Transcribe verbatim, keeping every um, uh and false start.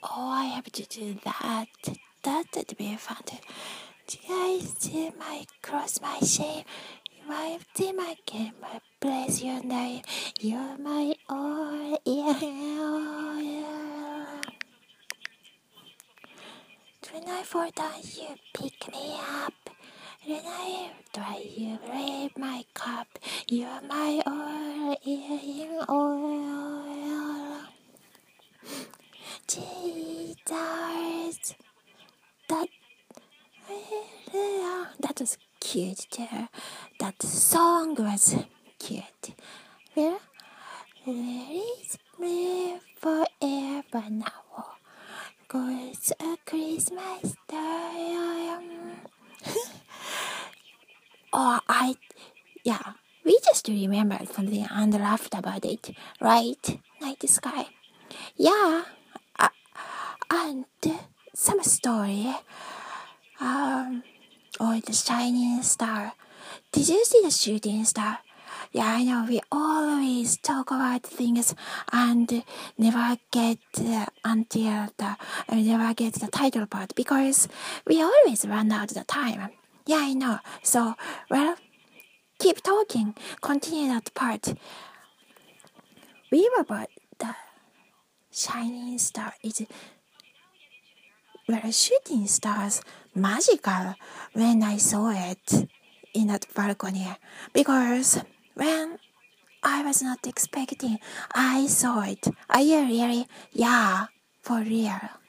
Oh, I have to do that. That would be fun. Do I see my cross, my shame? You have seen my game, my place, your name. You're my all, yeah, yeah. When I fall down, you pick me up. When I try, you raise my cup. You're my all, yeah, all. Jesus. That, that was cute there. That song was cute. Well, release me forever now. God's a Christmas time. Oh, I, yeah, we just remembered something and laughed about it, right? Night Sky. Yeah, uh, and some story, um, or the shining star. Did you see the shooting star? Yeah, I know we always talk about things and never get uh, until the uh, never get the title part because we always run out of time. Yeah, I know. So well, keep talking. Continue that part. We were about the shining star is. Well, shooting stars magical when I saw it in that balcony because when I was not expecting, I saw it. Are you really? Yeah, for real.